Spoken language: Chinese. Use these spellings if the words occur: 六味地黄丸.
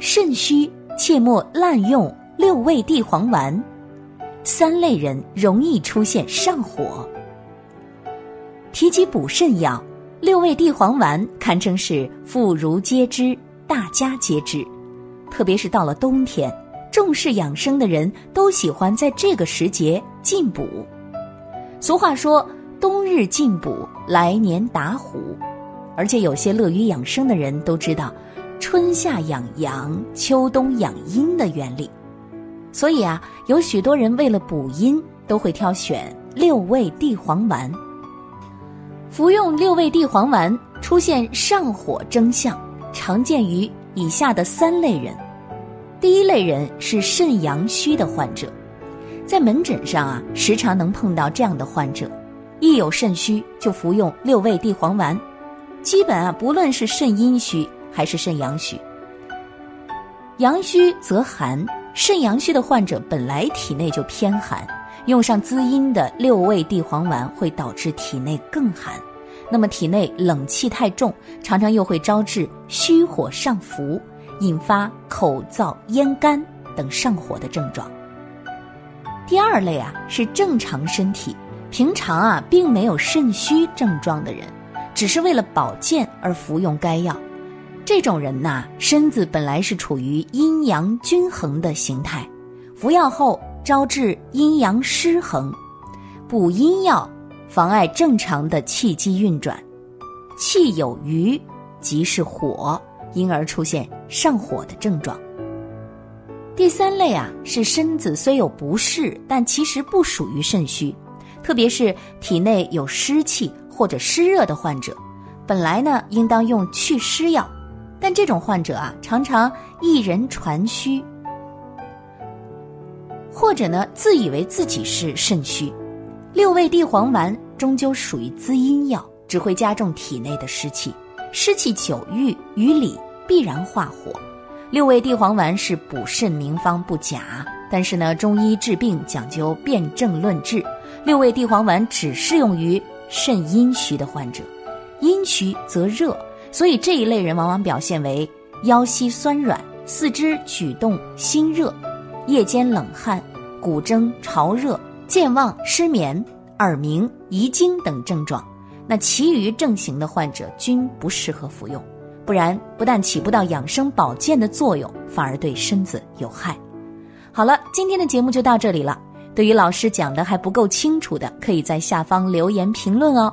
肾虚切莫滥用六味地黄丸，三类人容易出现上火。提及补肾药，六味地黄丸堪称是妇孺皆知，大家皆知，特别是到了冬天，重视养生的人都喜欢在这个时节进补。俗话说，冬日进补，来年打虎。而且有些乐于养生的人都知道春夏养阳，秋冬养阴的原理，所以啊，有许多人为了补阴都会挑选六味地黄丸。服用六味地黄丸出现上火征象，常见于以下的三类人。第一类人是肾阳虚的患者，在门诊上啊，时常能碰到这样的患者，一有肾虚就服用六味地黄丸，基本啊，不论是肾阴虚还是肾阳虚。阳虚则寒，肾阳虚的患者本来体内就偏寒，用上滋阴的六味地黄丸会导致体内更寒，那么体内冷气太重，常常又会招致虚火上浮，引发口燥、咽干等上火的症状。第二类啊，是正常身体，平常啊并没有肾虚症状的人，只是为了保健而服用该药。这种人呐，身子本来是处于阴阳均衡的形态，服药后招致阴阳失衡，补阴药妨碍正常的气机运转，气有余即是火，因而出现上火的症状。第三类啊，是身子虽有不适，但其实不属于肾虚，特别是体内有湿气或者湿热的患者，本来呢应当用祛湿药，但这种患者啊，常常一人传虚，或者呢自以为自己是肾虚。六味地黄丸终究属于滋阴药，只会加重体内的湿气，湿气久郁于里必然化火。六味地黄丸是补肾名方不假，但是呢，中医治病讲究辨证论治，六味地黄丸只适用于肾阴虚的患者，阴虚则热，所以这一类人往往表现为腰膝酸软，四肢举动心热，夜间冷汗，骨蒸潮热，健忘、失眠、耳鸣、遗精等症状。那其余症型的患者均不适合服用，不然不但起不到养生保健的作用，反而对身子有害。好了，今天的节目就到这里了。对于老师讲的还不够清楚的，可以在下方留言评论哦。